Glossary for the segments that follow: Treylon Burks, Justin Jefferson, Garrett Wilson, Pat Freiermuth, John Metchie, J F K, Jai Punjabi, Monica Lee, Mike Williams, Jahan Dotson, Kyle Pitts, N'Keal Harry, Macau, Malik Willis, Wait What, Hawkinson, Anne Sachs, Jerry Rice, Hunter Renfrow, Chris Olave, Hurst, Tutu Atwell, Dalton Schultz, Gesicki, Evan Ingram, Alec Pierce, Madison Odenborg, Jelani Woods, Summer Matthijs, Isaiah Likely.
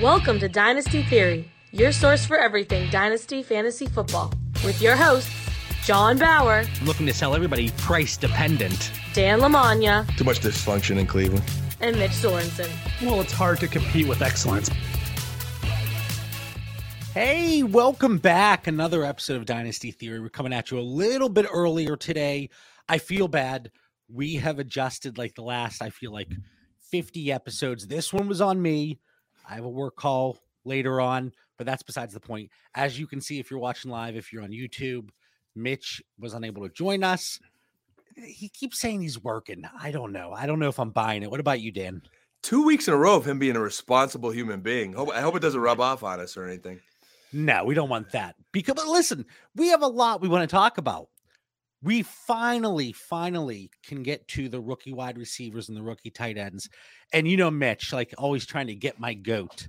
Welcome to Dynasty Theory, your source for everything Dynasty Fantasy Football, with your hosts, John Bauer. I'm looking to sell everybody price dependent. Dan LaMagna. Too much dysfunction in Cleveland. And Mitch Sorensen. Well, it's hard to compete with excellence. Hey, welcome back. Another episode of Dynasty Theory. We're coming at you a little bit earlier today. I feel bad. We have adjusted like the last, 50 episodes. This one was on me. I have a work call later on, but that's besides the point. As you can see, if you're watching live, if you're on YouTube, Mitch was unable to join us. He keeps saying he's working. I don't know. I don't know if I'm buying it. What about you, Dan? 2 weeks in a row of him being a responsible human being. I hope it doesn't rub off on us or anything. No, we don't want that. Because, but listen, we have a lot we want to talk about. We finally can get to the rookie wide receivers and the rookie tight ends. And you know Mitch, like always trying to get my goat.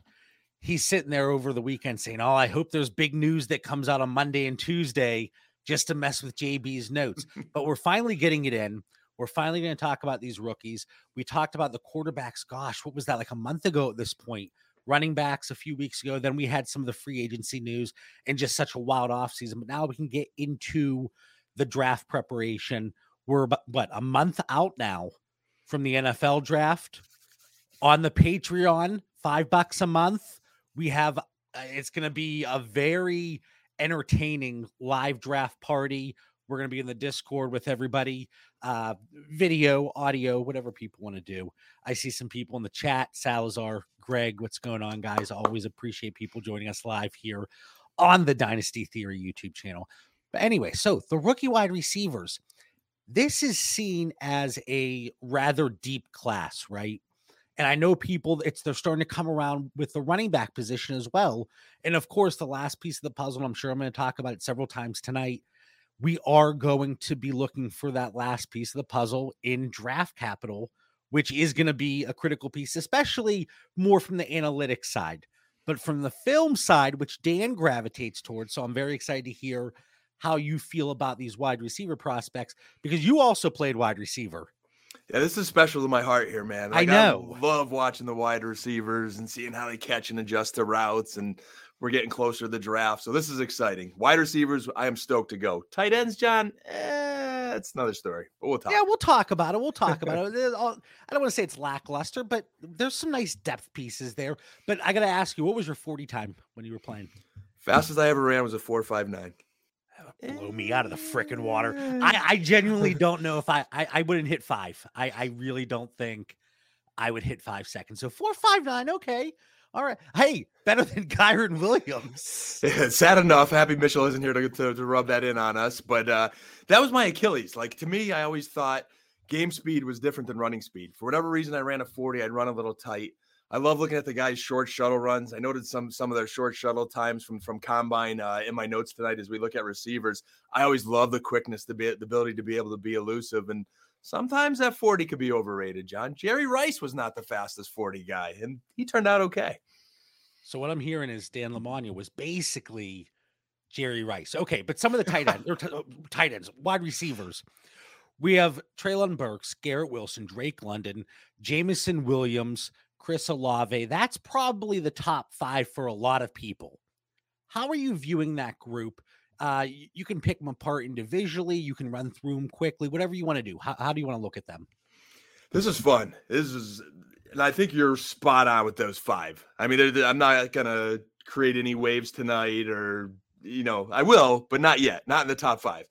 He's sitting there over the weekend saying, oh, I hope there's big news that comes out on Monday and Tuesday just to mess with JB's notes. But we're finally getting it in. We're finally going to talk about these rookies. We talked about the quarterbacks. Gosh, what was that, like a month ago at this point? Running backs a few weeks ago. Then we had some of the free agency news and just such a wild offseason. But now we can get into the draft preparation. We're about, a month out now from the NFL draft. On the Patreon, $5 a month. We have, it's going to be a very entertaining live draft party. We're going to be in the Discord with everybody, video, audio, whatever people want to do. I see some people in the chat, Salazar, Greg, what's going on, guys? Always appreciate people joining us live here on the Dynasty Theory YouTube channel. But anyway, so the rookie wide receivers, this is seen as a rather deep class, right? And I know people, they're starting to come around with the running back position as well. And of course, the last piece of the puzzle, I'm sure I'm going to talk about it several times tonight. We are going to be looking for that last piece of the puzzle in draft capital, which is going to be a critical piece, especially more from the analytics side. But from the film side, which Dan gravitates towards, so I'm very excited to hear how you feel about these wide receiver prospects, because you also played wide receiver. Yeah, this is special to my heart here, man. Like, I know. I love watching the wide receivers and seeing how they catch and adjust to routes, and we're getting closer to the draft, so this is exciting. Wide receivers, I am stoked to go. Tight ends, John, it's another story, but we'll talk. Yeah, we'll talk about it. I don't want to say it's lackluster, but there's some nice depth pieces there. But I got to ask you, what was your 40 time when you were playing? Fastest I ever ran was a 4.59. Blow me out of the frickin' water. I genuinely don't know if I wouldn't hit five. I really don't think I would hit 5 seconds. So 4.59. Okay. All right. Hey, better than Kyren Williams. Yeah, sad enough. Happy Mitchell isn't here to rub that in on us. But that was my Achilles. Like, to me, I always thought game speed was different than running speed. For whatever reason, I ran a 40. I'd run a little tight. I love looking at the guys' short shuttle runs. I noted some of their short shuttle times from Combine in my notes tonight as we look at receivers. I always love the quickness, the ability to be able to be elusive. And sometimes that 40 could be overrated, John. Jerry Rice was not the fastest 40 guy, and he turned out okay. So what I'm hearing is Dan LaMagna was basically Jerry Rice. Okay, but some of the tight ends, wide receivers. We have Treylon Burks, Garrett Wilson, Drake London, Jameson Williams, Chris Olave. That's probably the top five for a lot of people. How are you viewing that group? You can pick them apart individually. You can run through them quickly, whatever you want to do. How do you want to look at them? This is fun. And I think you're spot on with those five. I mean, I'm not going to create any waves tonight, or, you know, I will, but not yet. Not in the top five.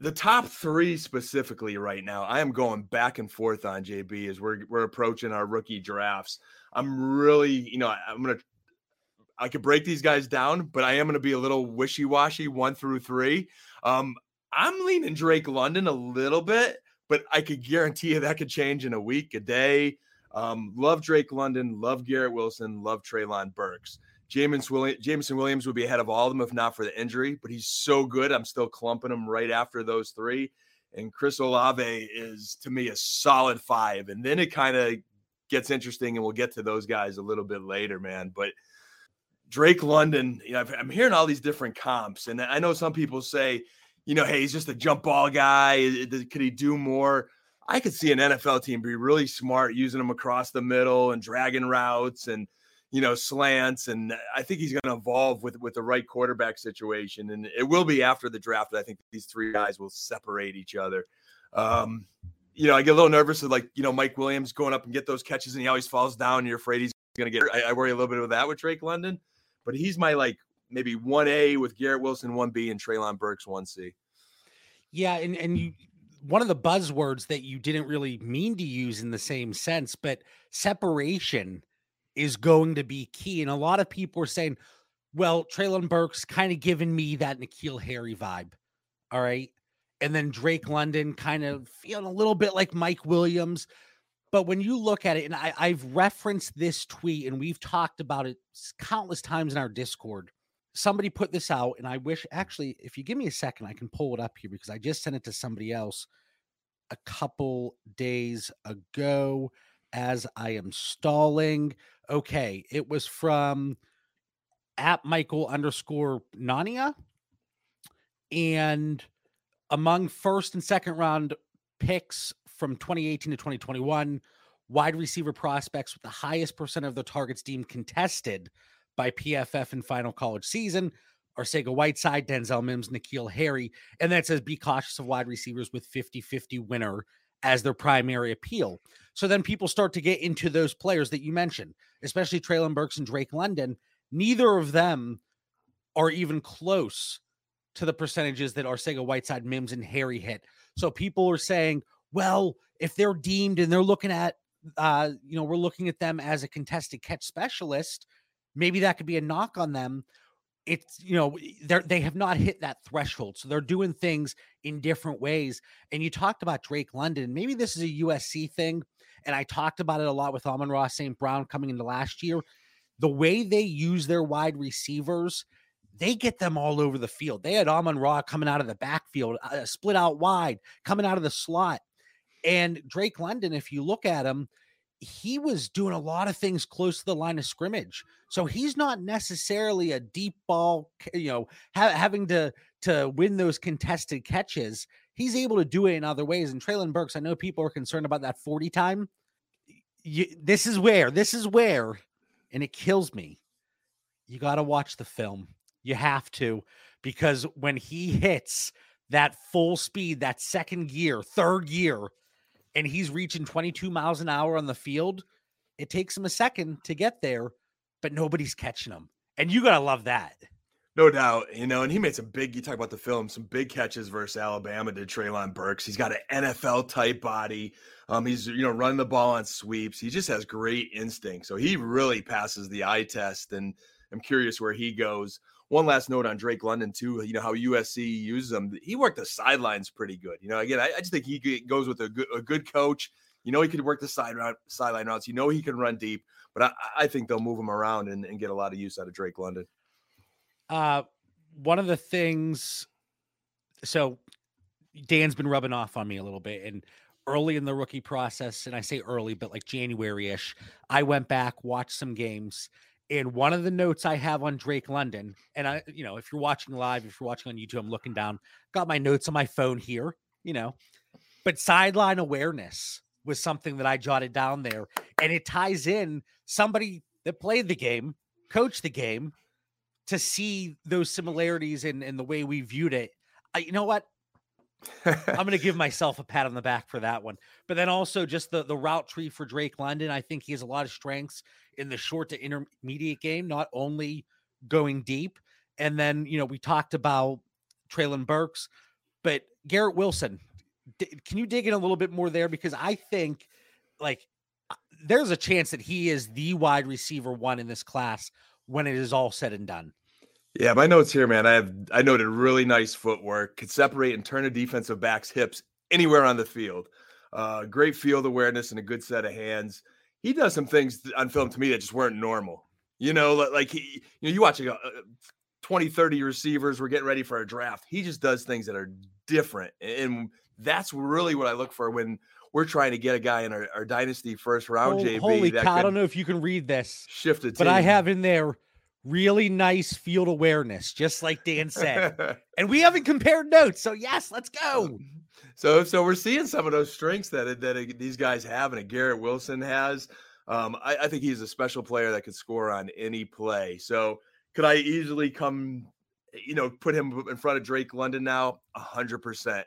The top three specifically right now, I am going back and forth on JB as we're approaching our rookie drafts. I'm really, you know, I could break these guys down, but I am going to be a little wishy-washy 1 through 3. I'm leaning Drake London a little bit, but I could guarantee you that could change in a week, a day. Love Drake London, love Garrett Wilson, love Treylon Burks. Jameson Williams would be ahead of all of them if not for the injury, but he's so good. I'm still clumping him right after those three. And Chris Olave is, to me, a solid five. And then it kind of gets interesting, and we'll get to those guys a little bit later, man. But Drake London, you know, I'm hearing all these different comps. And I know some people say, you know, hey, he's just a jump ball guy. Could he do more? I could see an NFL team be really smart using him across the middle and dragging routes and, you know, slants. And I think he's going to evolve with the right quarterback situation. And it will be after the draft. I think these three guys will separate each other. You know, I get a little nervous with, like, you know, Mike Williams going up and get those catches, and he always falls down, and you're afraid he's going to get – I worry a little bit of that with Drake London. But he's my, like, maybe 1A with Garrett Wilson, 1B, and Treylon Burks, 1C. Yeah, and you, one of the buzzwords that you didn't really mean to use in the same sense, but separation is going to be key. And a lot of people are saying, well, Treylon Burks kind of giving me that N'Keal Harry vibe, all right? And then Drake London kind of feeling a little bit like Mike Williams. But when you look at it, and I've referenced this tweet, and we've talked about it countless times in our Discord. Somebody put this out, and I wish, actually, if you give me a second, I can pull it up here because I just sent it to somebody else a couple days ago as I am stalling. Okay, it was from @Michael_Nania. And among first and second round picks from 2018 to 2021, wide receiver prospects with the highest percent of their targets deemed contested by PFF in final college season, Arcega-Whiteside, Denzel Mims, N'Keal Harry. And then it says, be cautious of wide receivers with 50-50 winner as their primary appeal. So then people start to get into those players that you mentioned, especially Treylon Burks and Drake London. Neither of them are even close to the percentages that Arcega-Whiteside, Mims, and Harry hit. So people are saying, well, if they're deemed and they're looking at, you know, we're looking at them as a contested catch specialist, maybe that could be a knock on them. It's, you know, they have not hit that threshold. So they're doing things in different ways. And you talked about Drake London. Maybe this is a USC thing. And I talked about it a lot with Amon-Ra St. Brown coming into last year. The way they use their wide receivers, they get them all over the field. They had Amon-Ra coming out of the backfield, split out wide, coming out of the slot. And Drake London, if you look at him, he was doing a lot of things close to the line of scrimmage. So he's not necessarily a deep ball, you know, having to win those contested catches. He's able to do it in other ways. And Treylon Burks, I know people are concerned about that 40 time. This is where, and it kills me. You got to watch the film. You have to, because when he hits that full speed, that second gear, third gear, and he's reaching 22 miles an hour on the field, it takes him a second to get there, but nobody's catching him. And you got to love that. No doubt. You know, and he made some big, you talk about the film, some big catches versus Alabama to Treylon Burks. He's got an NFL type body. He's, you know, running the ball on sweeps. He just has great instinct. So he really passes the eye test, and I'm curious where he goes. One last note on Drake London, too, you know, how USC uses him. He worked the sidelines pretty good. You know, again, I just think he goes with a good coach. You know, he could work the sideline routes. You know, he can run deep. But I think they'll move him around and get a lot of use out of Drake London. One of the things – so Dan's been rubbing off on me a little bit. And early in the rookie process, and I say early, but like January-ish, I went back, watched some games. And one of the notes I have on Drake London, and I, you know, if you're watching live, if you're watching on YouTube, I'm looking down, got my notes on my phone here, you know, but sideline awareness was something that I jotted down there, and it ties in somebody that played the game, coached the game, to see those similarities in the way we viewed it. You know what? I'm going to give myself a pat on the back for that one. But then also just the route tree for Drake London. I think he has a lot of strengths in the short to intermediate game, not only going deep. And then, you know, we talked about Treylon Burks, but Garrett Wilson, can you dig in a little bit more there? Because I think, like, there's a chance that he is the wide receiver one in this class when it is all said and done. Yeah, my notes here, man, I noted really nice footwork, could separate and turn a defensive back's hips anywhere on the field. Great field awareness and a good set of hands. He does some things on film to me that just weren't normal. You know, like he, you know, you watch 20, 30 receivers, we're getting ready for a draft. He just does things that are different. And that's really what I look for when we're trying to get a guy in our dynasty first round, JB. Holy cow, I don't know if you can read this. Shift a team. But I have in there, really nice field awareness, just like Dan said. And we haven't compared notes, so yes, let's go. So we're seeing some of those strengths that these guys have and that Garrett Wilson has. I think he's a special player that could score on any play. So could I easily come, you know, put him in front of Drake London now? 100%.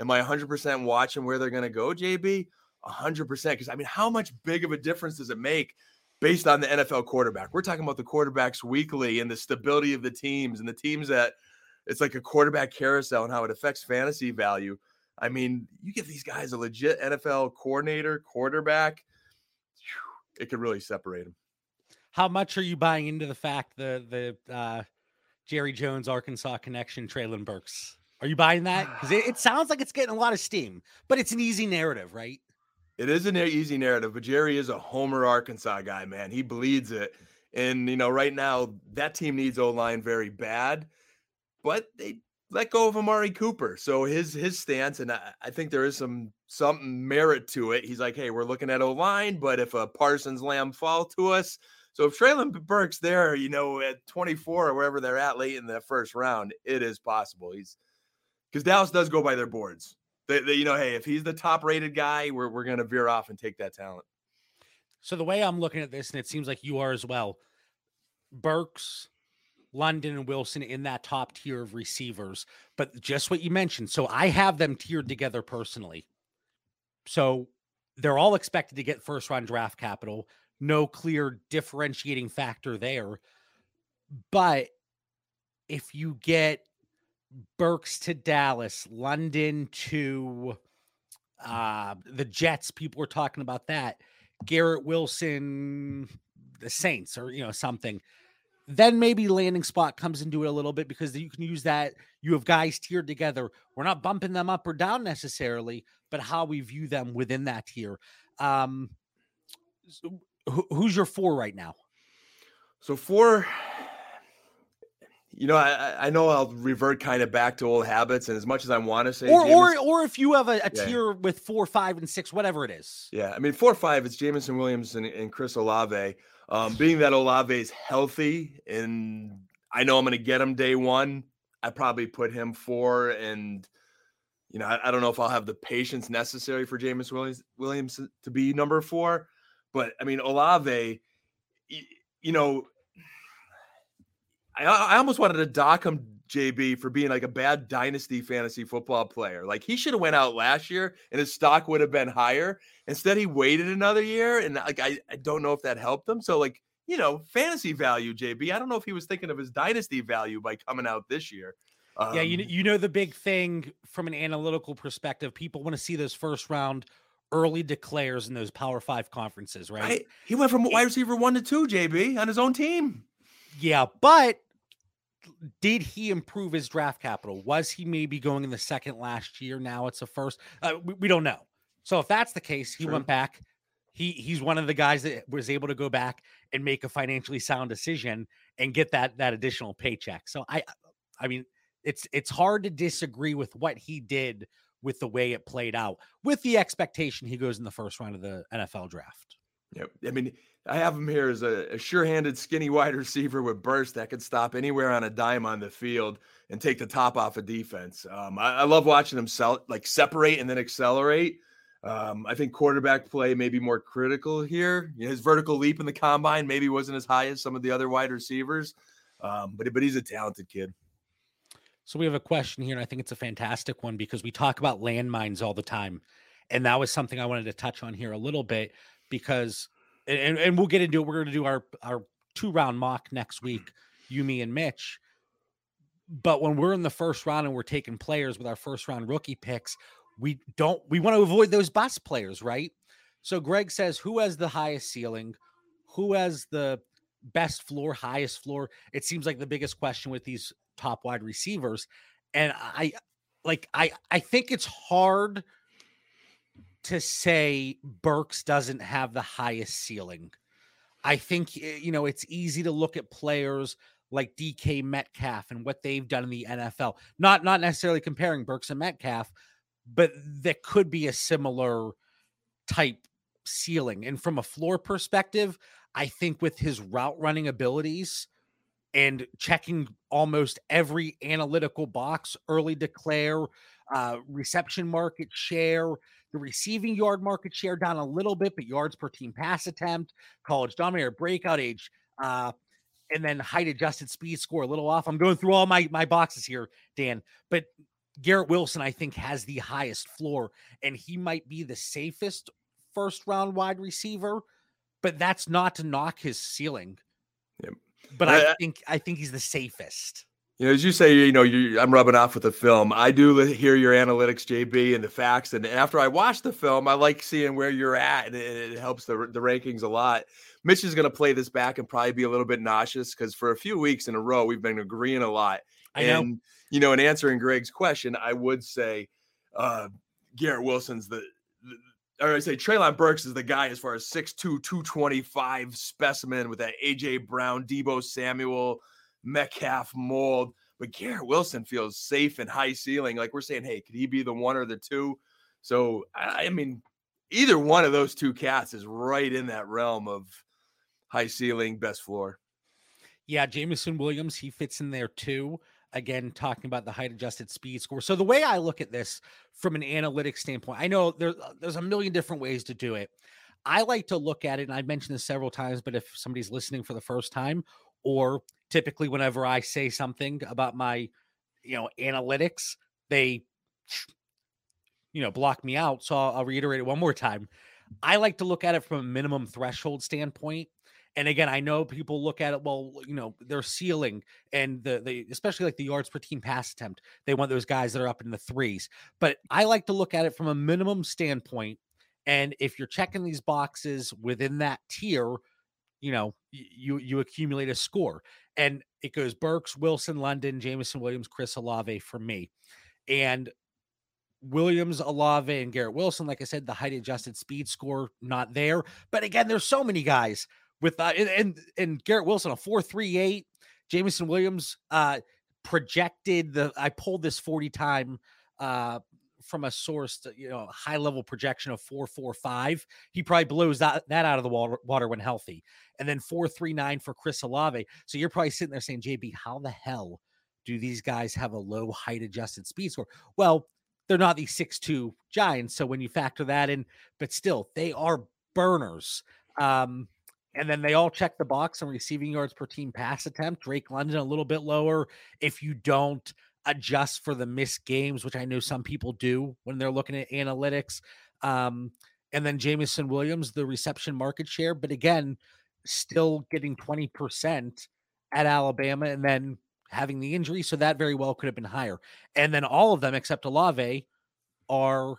Am I 100% watching where they're going to go, JB? 100%. Because, I mean, how much big of a difference does it make based on the NFL quarterback? We're talking about the quarterbacks weekly and the stability of the teams and the teams that it's like a quarterback carousel and how it affects fantasy value. I mean, you give these guys a legit NFL coordinator, quarterback, it could really separate them. How much are you buying into the fact the Jerry Jones, Arkansas connection, Treylon Burks? Are you buying that? Because it sounds like it's getting a lot of steam, but it's an easy narrative, right? It is an easy narrative, but Jerry is a Homer Arkansas guy, man. He bleeds it. And, you know, right now that team needs O-line very bad, but they let go of Amari Cooper. So his stance, and I think there is some merit to it. He's like, hey, we're looking at O-line, but if a Parsons lamb fall to us. So if Treylon Burks there, you know, at 24 or wherever they're at late in the first round, it is possible. He's because Dallas does go by their boards. They, you know, hey, if he's the top-rated guy, we're going to veer off and take that talent. So the way I'm looking at this, and it seems like you are as well, Burks, London, and Wilson in that top tier of receivers, but just what you mentioned. So I have them tiered together personally. So they're all expected to get first-round draft capital. No clear differentiating factor there. But if you get Burks to Dallas, London to the Jets, people were talking about that, Garrett Wilson, the Saints, or, you know, something, then maybe landing spot comes into it a little bit because you can use that. You have guys tiered together. We're not bumping them up or down necessarily, but how we view them within that tier. So who's your four right now? So four, you know, I know I'll revert kind of back to old habits, and as much as I want to say, or if you have a tier with 4, 5, and 6, whatever it is. Yeah, I mean 4, 5, it's Jameson Williams and Chris Olave. Being that Olave is healthy, and I know I'm going to get him day one, I probably put him 4, and you know I don't know if I'll have the patience necessary for Jameson Williams to be number 4, but I mean Olave, you know. I almost wanted to dock him, JB, for being like a bad dynasty fantasy football player. Like he should have went out last year and his stock would have been higher. Instead, he waited another year. And like, I don't know if that helped him. So like, you know, fantasy value, JB, I don't know if he was thinking of his dynasty value by coming out this year. Yeah. You know, the big thing from an analytical perspective, people want to see those first round early declares in those Power 5 conferences, right? He went from wide receiver 1 to 2, JB, on his own team. Yeah. But did he improve his draft capital? Was he maybe going in the second last year? Now it's a first. We don't know. So if that's the case, he went back. He's one of the guys that was able to go back and make a financially sound decision and get that additional paycheck. So I mean, it's hard to disagree with what he did with the way it played out, with the expectation he goes in the first round of the NFL draft. Yeah, I mean, I have him here as a sure-handed, skinny wide receiver with burst that could stop anywhere on a dime on the field and take the top off of defense. I love watching him separate and then accelerate. I think quarterback play may be more critical here. You know, his vertical leap in the combine maybe wasn't as high as some of the other wide receivers, but he's a talented kid. So we have a question here, and I think it's a fantastic one because we talk about landmines all the time, and that was something I wanted to touch on here a little bit. Because, and we'll get into it. We're going to do our 2-round mock next week, you, me, and Mitch. But when we're in the first round and we're taking players with our first round rookie picks, we want to avoid those bust players, right? So Greg says, who has the highest ceiling? Who has the best floor, highest floor? It seems like the biggest question with these top wide receivers. And I think it's hard to say Burks doesn't have the highest ceiling. I think, you know, it's easy to look at players like DK Metcalf and what they've done in the NFL, not necessarily comparing Burks and Metcalf, but there could be a similar type ceiling. And from a floor perspective, I think with his route running abilities and checking almost every analytical box, early declare, reception market share, The receiving yard market share down a little bit, but yards per team pass attempt, college dominator, breakout age, and then height adjusted speed score a little off. I'm going through all my boxes here, Dan, but Garrett Wilson, I think, has the highest floor, and he might be the safest first round wide receiver, but that's not to knock his ceiling. Yep. But I think he's the safest. You know, as you say, you know, I'm rubbing off with the film. I do hear your analytics, JB, and the facts. And after I watch the film, I like seeing where you're at, and it helps the rankings a lot. Mitch is going to play this back and probably be a little bit nauseous because for a few weeks in a row, we've been agreeing a lot. I know. You know, in answering Greg's question, I would say Garrett Wilson's or I say Treylon Burks is the guy as far as 6'2", 225 specimen with that A.J. Brown, Debo Samuel, Metcalf mold, but Garrett Wilson feels safe and high ceiling. Like we're saying, hey, could he be the one or the two? So, I mean, either one of those two cats is right in that realm of high ceiling, best floor. Yeah, Jameson Williams, he fits in there too. Again, talking about the height adjusted speed score. So the way I look at this from an analytics standpoint, I know there's a million different ways to do it. I like to look at it, and I've mentioned this several times, but if somebody's listening for the first time, or typically whenever I say something about my, analytics, they, block me out. So I'll reiterate it one more time. I like to look at it from a minimum threshold standpoint. And again, I know people look at it, their ceiling and the especially like the yards per team pass attempt. They want those guys that are up in the threes. But I like to look at it from a minimum standpoint. And if you're checking these boxes within that tier, you accumulate a score, and it goes Burks, Wilson, London, Jameson Williams, Chris Olave for me. And Williams, Olave, and Garrett Wilson, like I said, the height adjusted speed score, not there. But again, there's so many guys with and Garrett Wilson, a 4.38, Jameson Williams projected I pulled this 40 time from a source, high level projection of 4.45. He probably blows that out of the water when healthy. And then 4.39 for Chris Olave. So you're probably sitting there saying, JB, how the hell do these guys have a low height adjusted speed score? Well, they're not these 6'2 giants. So when you factor that in, but still they are burners. And then they all check the box on receiving yards per team pass attempt. Drake London, a little bit lower. If you don't adjust for the missed games, which I know some people do when they're looking at analytics. And then Jameson Williams, the reception market share, but again, still getting 20% at Alabama and then having the injury. So that very well could have been higher. And then all of them, except Olave, are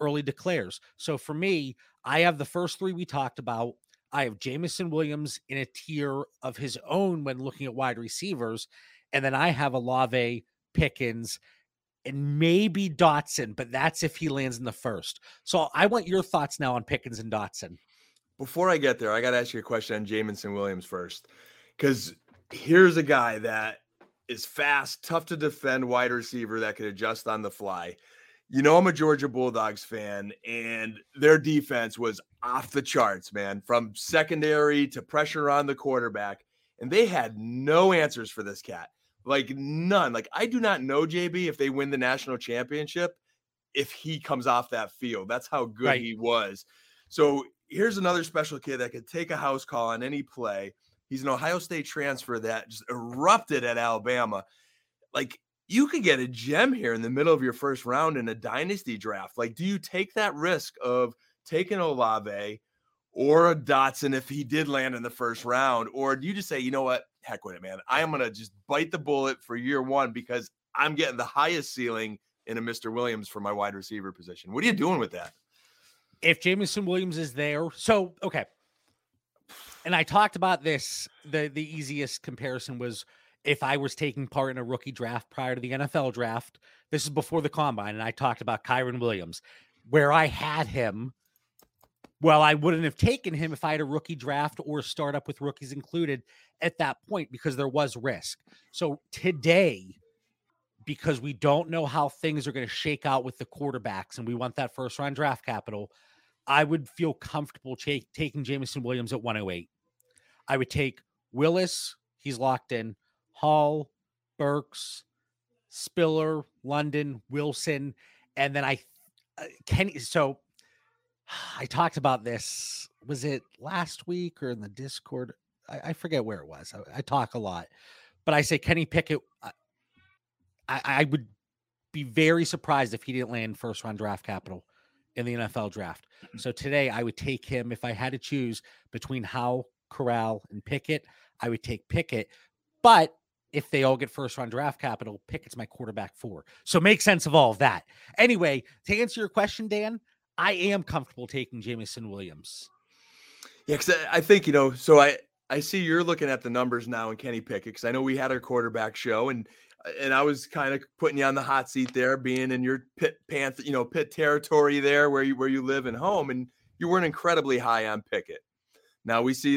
early declares. So for me, I have the first three we talked about. I have Jameson Williams in a tier of his own when looking at wide receivers. And then I have Olave, Pickens, and maybe Dotson, but that's if he lands in the first. So I want your thoughts now on Pickens and Dotson. Before I get there, I got to ask you a question on Jameson Williams first, because here's a guy that is fast, tough to defend wide receiver that could adjust on the fly. I'm a Georgia Bulldogs fan, and their defense was off the charts, man, from secondary to pressure on the quarterback. And they had no answers for this cat. Like none. Like I do not know, JB, if they win the national championship, if he comes off that field. That's how good he was. So here's another special kid that could take a house call on any play. He's an Ohio State transfer that just erupted at Alabama. Like you could get a gem here in the middle of your first round in a dynasty draft. Like, do you take that risk of taking Olave or a Dotson if he did land in the first round? Or do you just say, you know what? Heck with it, man. I am going to just bite the bullet for year one because I'm getting the highest ceiling in a Mr. Williams for my wide receiver position. What are you doing with that? If Jameson Williams is there. So, okay. And I talked about this. The easiest comparison was if I was taking part in a rookie draft prior to the NFL draft, this is before the combine. And I talked about Kyren Williams where I had him. Well, I wouldn't have taken him if I had a rookie draft or start up with rookies included at that point because there was risk. So today, because we don't know how things are going to shake out with the quarterbacks and we want that first round draft capital, I would feel comfortable taking Jameson Williams at 108. I would take Willis. He's locked in. Hall, Burks, Spiller, London, Wilson. And then Kenny. So I talked about this. Was it last week or in the Discord? I forget where it was. I talk a lot, but I say Kenny Pickett. I would be very surprised if he didn't land first round draft capital in the NFL draft. So today I would take him. If I had to choose between Howe, Corral, and Pickett, I would take Pickett. But if they all get first round draft capital, Pickett's my quarterback four. So make sense of all of that. Anyway, to answer your question, Dan, I am comfortable taking Jameson Williams. Yeah, because I think, you know, so I see you're looking at the numbers now in Kenny Pickett, because I know we had our quarterback show, and I was kind of putting you on the hot seat there, being in your pit territory there where you live and home, and you weren't incredibly high on Pickett. Now we see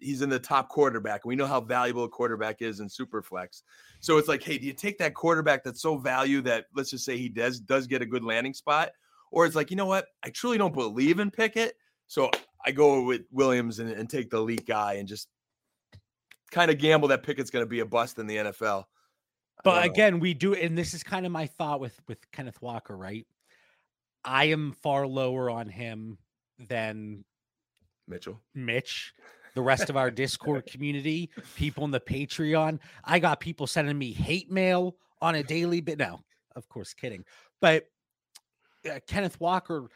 he's in the top quarterback. We know how valuable a quarterback is in Superflex. So it's like, hey, do you take that quarterback that's so value that let's just say he does get a good landing spot? Or it's like, you know what? I truly don't believe in Pickett. So I go with Williams and take the elite guy and just kind of gamble that Pickett's going to be a bust in the NFL. But again, we do, and this is kind of my thought with Kenneth Walker, right? I am far lower on him than Mitch, the rest of our Discord community, people in the Patreon. I got people sending me hate mail on a daily bit. No, of course, kidding. But Kenneth Walker,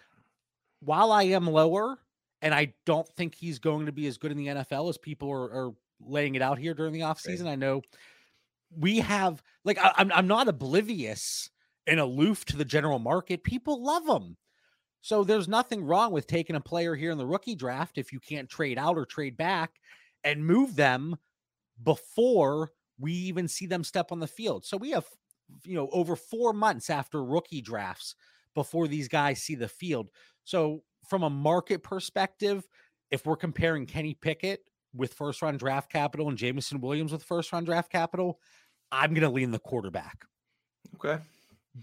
while I am lower, and I don't think he's going to be as good in the NFL as people are laying it out here during the offseason. Right. I know we have, like, I'm not oblivious and aloof to the general market. People love him. So there's nothing wrong with taking a player here in the rookie draft if you can't trade out or trade back and move them before we even see them step on the field. So we have, you know, over 4 months after rookie drafts before these guys see the field. So from a market perspective, if we're comparing Kenny Pickett with first round draft capital and Jameson Williams with first round draft capital, I'm going to lean the quarterback. Okay.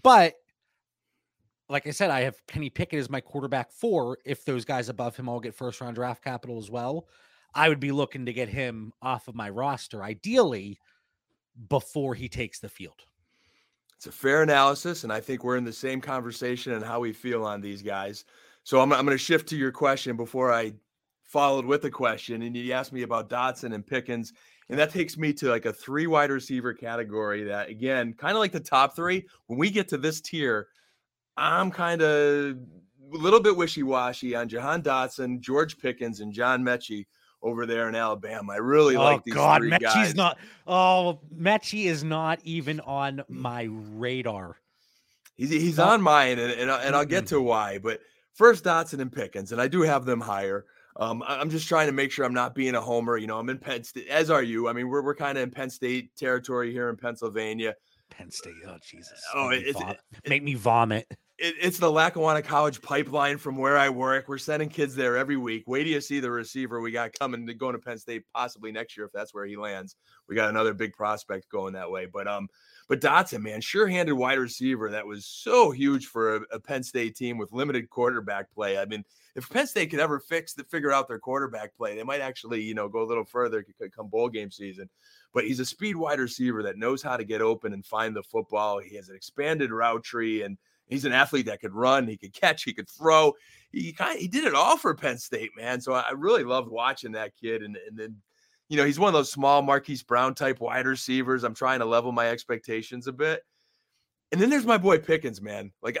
But like I said, I have Kenny Pickett as my quarterback four. If those guys above him all get first round draft capital as well, I would be looking to get him off of my roster, ideally before he takes the field. It's a fair analysis, and I think we're in the same conversation and how we feel on these guys. So I'm going to shift to your question before I followed with a question, and you asked me about Dotson and Pickens, and that takes me to like a three wide receiver category that, again, kind of like the top three. When we get to this tier, I'm kind of a little bit wishy-washy on Jahan Dotson, George Pickens, and John Metchie over there in Alabama. I really like these three Metchie's guys. Metchie is not even on my radar. He's on mine, and I'll get to why. But first, Dotson and Pickens, and I do have them higher. I'm just trying to make sure I'm not being a homer. You know, I'm in Penn State, as are you. I mean, we're kind of in Penn State territory here in Pennsylvania. Penn State, oh Jesus! Oh, make me vomit. It's the Lackawanna College pipeline from where I work. We're sending kids there every week. Wait till you see the receiver we got coming to go to Penn State possibly next year if that's where he lands. We got another big prospect going that way. But Dotson, man, sure-handed wide receiver that was so huge for a Penn State team with limited quarterback play. I mean, if Penn State could ever figure out their quarterback play, they might actually, you know, go a little further come bowl game season. But he's a speed wide receiver that knows how to get open and find the football. He has an expanded route tree, and he's an athlete that could run, he could catch, he could throw. He did it all for Penn State, man. So I really loved watching that kid. And then, you know, he's one of those small Marquise Brown type wide receivers. I'm trying to level my expectations a bit. And then there's my boy Pickens, man. Like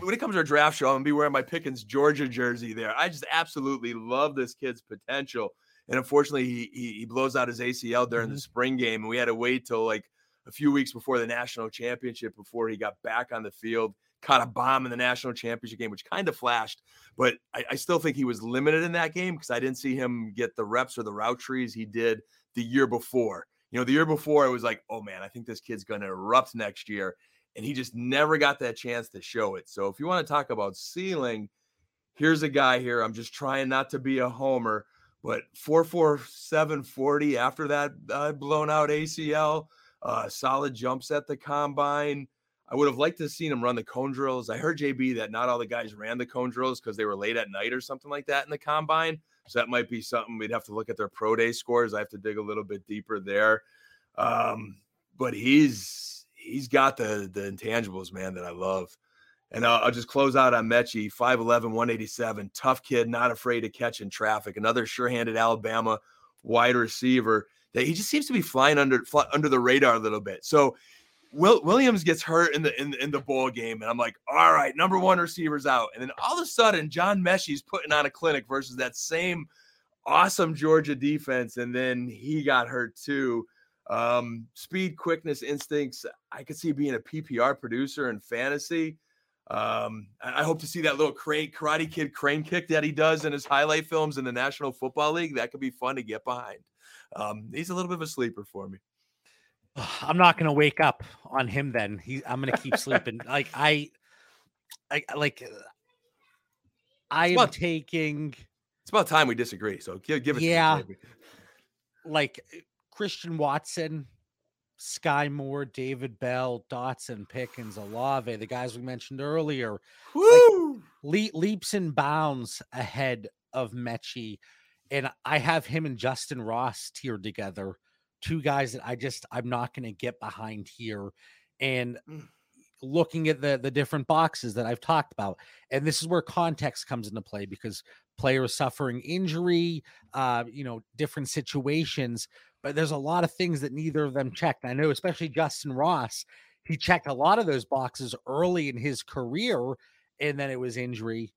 when it comes to our draft show, I'm gonna be wearing my Pickens Georgia jersey there. I just absolutely love this kid's potential. And unfortunately, he blows out his ACL during the spring game, and we had to wait till like a few weeks before the national championship before he got back on the field. Caught a bomb in the national championship game, which kind of flashed, but I still think he was limited in that game because I didn't see him get the reps or the route trees he did the year before. You know, the year before, I was like, oh, man, I think this kid's going to erupt next year, and he just never got that chance to show it. So if you want to talk about ceiling, here's a guy here. I'm just trying not to be a homer, but 4.47 40 after that blown out ACL, solid jumps at the combine. I would have liked to have seen him run the cone drills. I heard, JB, that not all the guys ran the cone drills because they were late at night or something like that in the combine. So that might be something we'd have to look at their pro day scores. I have to dig a little bit deeper there. But he's got the intangibles, man, that I love. And I'll just close out on Metchie, 5'11", 187, tough kid, not afraid to catch in traffic. Another sure-handed Alabama wide receiver that he just seems to be flying under the radar a little bit. So Williams gets hurt in the bowl game, and I'm like, all right, number one receiver's out. And then all of a sudden, John Metchie's putting on a clinic versus that same awesome Georgia defense, and then he got hurt too. Speed, quickness, instincts. I could see being a PPR producer in fantasy. I hope to see that little karate kid crane kick that he does in his highlight films in the National Football League. That could be fun to get behind. He's a little bit of a sleeper for me. I'm not going to wake up on him then. I'm going to keep sleeping. Like it's about time we disagree. So give it. Yeah. To me, like Christian Watson, Sky Moore, David Bell, Dotson, Pickens, Olave, the guys we mentioned earlier, like, leaps and bounds ahead of Metchie. And I have him and Justin Ross tiered together, two guys that I'm not going to get behind here. And looking at the different boxes that I've talked about, and this is where context comes into play because players suffering injury, different situations, but there's a lot of things that neither of them checked. I know, especially Justin Ross, he checked a lot of those boxes early in his career, and then it was injury.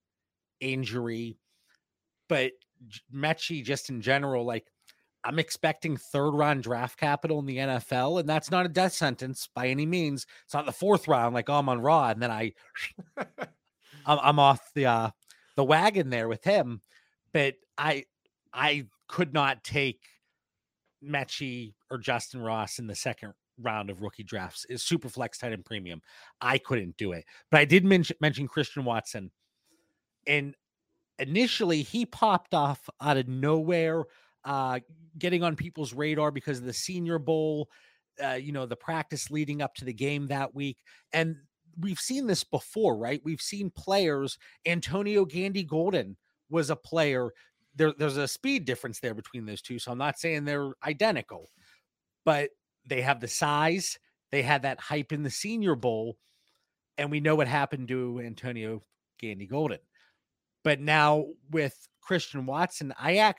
But Metchie, just in general, like, I'm expecting third-round draft capital in the NFL, and that's not a death sentence by any means. It's not the fourth round, like Amon-Ra, and then I'm off the wagon there with him. But I could not take Metchie or Justin Ross in the second round of rookie drafts. Is super flex tight end premium. I couldn't do it. But I did mention Christian Watson, and initially he popped off out of nowhere, getting on people's radar because of the Senior Bowl, the practice leading up to the game that week. And we've seen this before, right? We've seen players. Antonio Gandy-Golden was a player. There's a speed difference there between those two, so I'm not saying they're identical, but they have the size. They had that hype in the Senior Bowl, and we know what happened to Antonio Gandy-Golden. But now with Christian Watson, I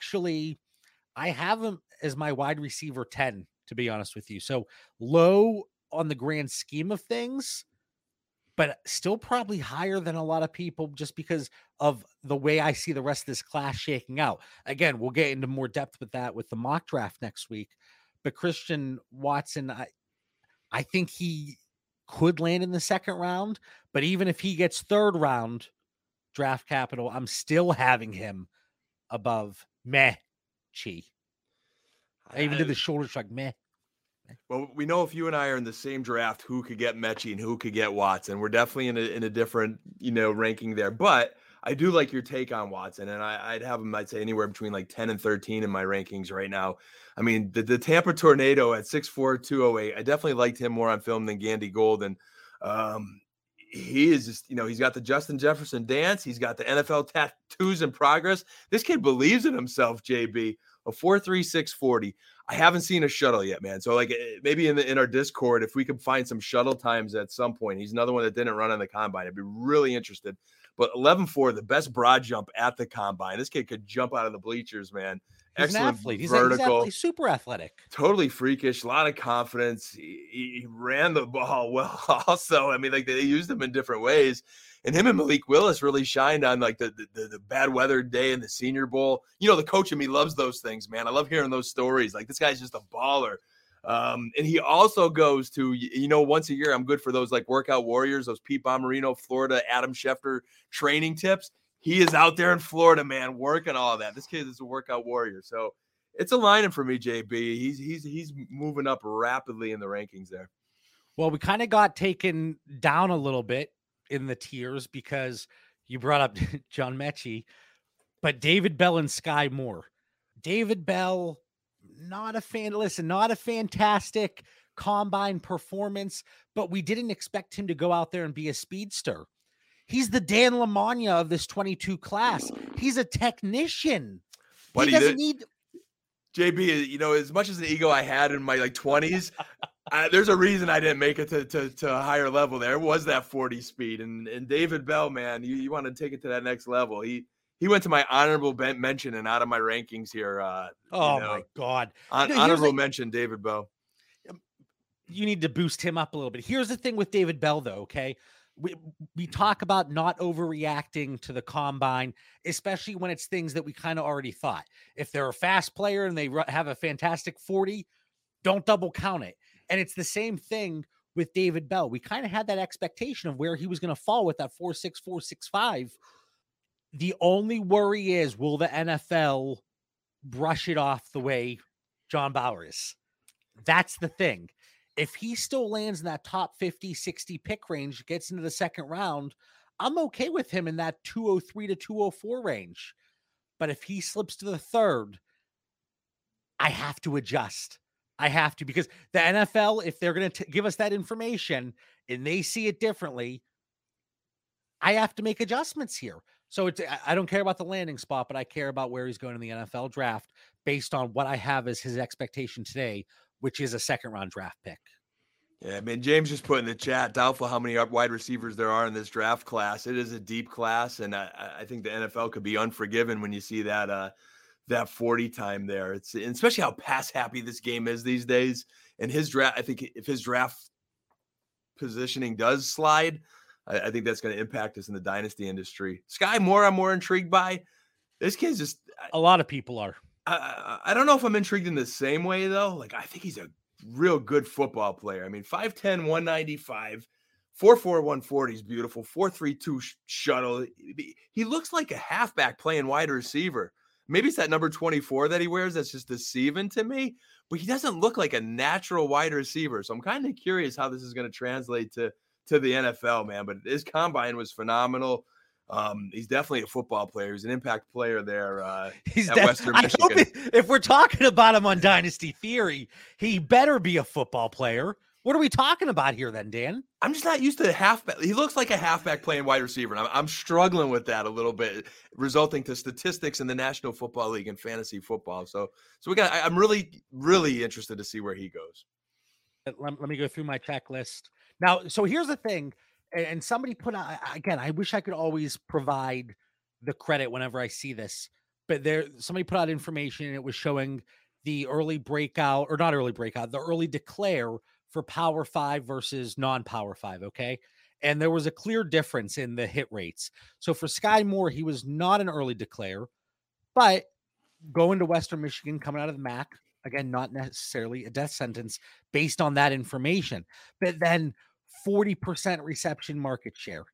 have him as my wide receiver 10, to be honest with you. So low on the grand scheme of things, but still probably higher than a lot of people just because of the way I see the rest of this class shaking out. Again, we'll get into more depth with that with the mock draft next week. But Christian Watson, I think he could land in the second round, but even if he gets third round draft capital, I'm still having him above Meh. Chi. I even did the shoulder shrug, meh. Well, we know if you and I are in the same draft, who could get Metchie and who could get Watson. We're definitely in a different, ranking there. But I do like your take on Watson, and I'd have him, I'd say, anywhere between like 10 and 13 in my rankings right now. I mean, the Tampa Tornado at 6'4", 208, I definitely liked him more on film than Gandy-Golden. He is just, he's got the Justin Jefferson dance. He's got the NFL tattoos in progress. This kid believes in himself, JB, a 4.36 40. I haven't seen a shuttle yet, man. So like maybe in our Discord, if we could find some shuttle times at some point, he's another one that didn't run on the combine. I'd be really interested, but 11.4, the best broad jump at the combine. This kid could jump out of the bleachers, man. He's excellent athlete. He's vertical. He's super athletic. Totally freakish. A lot of confidence. He ran the ball well also. I mean, like they used him in different ways. And him and Malik Willis really shined on like the bad weather day in the Senior Bowl. The coach in me loves those things, man. I love hearing those stories. Like this guy's just a baller. And he also goes to, once a year, I'm good for those like workout warriors, those Pete Bommarino, Florida, Adam Schefter training tips. He is out there in Florida, man, working all that. This kid is a workout warrior. So it's aligning for me, JB. He's moving up rapidly in the rankings there. Well, we kind of got taken down a little bit in the tiers because you brought up John Metchie, but David Bell and Sky Moore. David Bell, not a fantastic combine performance, but we didn't expect him to go out there and be a speedster. He's the Dan LaMagna of this 22 class. He's a technician. But he doesn't need JB, as much as the ego I had in my like 20s, There's a reason I didn't make it to a higher level. There was that 40 speed, and David Bell, man, you want to take it to that next level. He went to my honorable mention and out of my rankings here. My God. Honorable mention, David Bell. You need to boost him up a little bit. Here's the thing with David Bell, though, okay? We talk about not overreacting to the combine, especially when it's things that we kind of already thought. If they're a fast player and they have a fantastic 40, don't double count it. And it's the same thing with David Bell. We kind of had that expectation of where he was going to fall with that 4.6, 4.65. The only worry is, will the NFL brush it off the way John Bauer is? That's the thing. If he still lands in that top 50, 60 pick range, gets into the second round, I'm okay with him in that 203 to 204 range. But if he slips to the third, I have to adjust. I have to, because the NFL, if they're going to give us that information and they see it differently, I have to make adjustments here. So I don't care about the landing spot, but I care about where he's going in the NFL draft based on what I have as his expectation today, which is a second-round draft pick. Yeah, I mean, James just put in the chat, doubtful how many wide receivers there are in this draft class. It is a deep class, and I think the NFL could be unforgiven when you see that that 40 time there. It's, and especially how pass-happy this game is these days. And his draft, I think if his draft positioning does slide, I think that's going to impact us in the dynasty industry. Sky Moore, I'm more intrigued by. This kid's just – a lot of people are. I don't know if I'm intrigued in the same way, though. Like, I think he's a real good football player. I mean, 5'10", 195, 4'4", 140 is beautiful, 4.32 shuttle. He looks like a halfback playing wide receiver. Maybe it's that number 24 that he wears that's just deceiving to me, but he doesn't look like a natural wide receiver. So I'm kind of curious how this is going to translate to the NFL, man. But his combine was phenomenal. He's definitely a football player. He's an impact player there at Western Michigan. If we're talking about him on Dynasty Theory, he better be a football player. What are we talking about here then, Dan? I'm just not used to halfback. He looks like a halfback playing wide receiver, and I'm struggling with that a little bit, resulting to statistics in the National Football League and fantasy football. So I'm really, really interested to see where he goes. Let me go through my checklist. Now, so here's the thing. And somebody put out, again, I wish I could always provide the credit whenever I see this, but somebody put out information and it was showing the early declare for Power 5 versus non-Power 5, okay? And there was a clear difference in the hit rates. So for Sky Moore, he was not an early declare, but going to Western Michigan, coming out of the MAC, again, not necessarily a death sentence based on that information. But then 40% reception market share,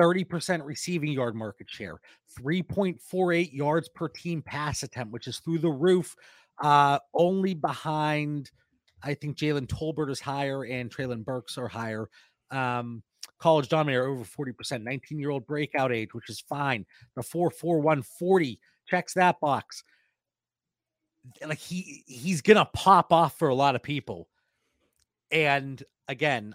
30% receiving yard market share, 3.48 yards per team pass attempt, which is through the roof, only behind, I think Jalen Tolbert is higher and Treylon Burks are higher. College dominator over 40%, 19-year-old breakout age, which is fine. The 4.41 40 checks that box. Like he's gonna pop off for a lot of people. And again,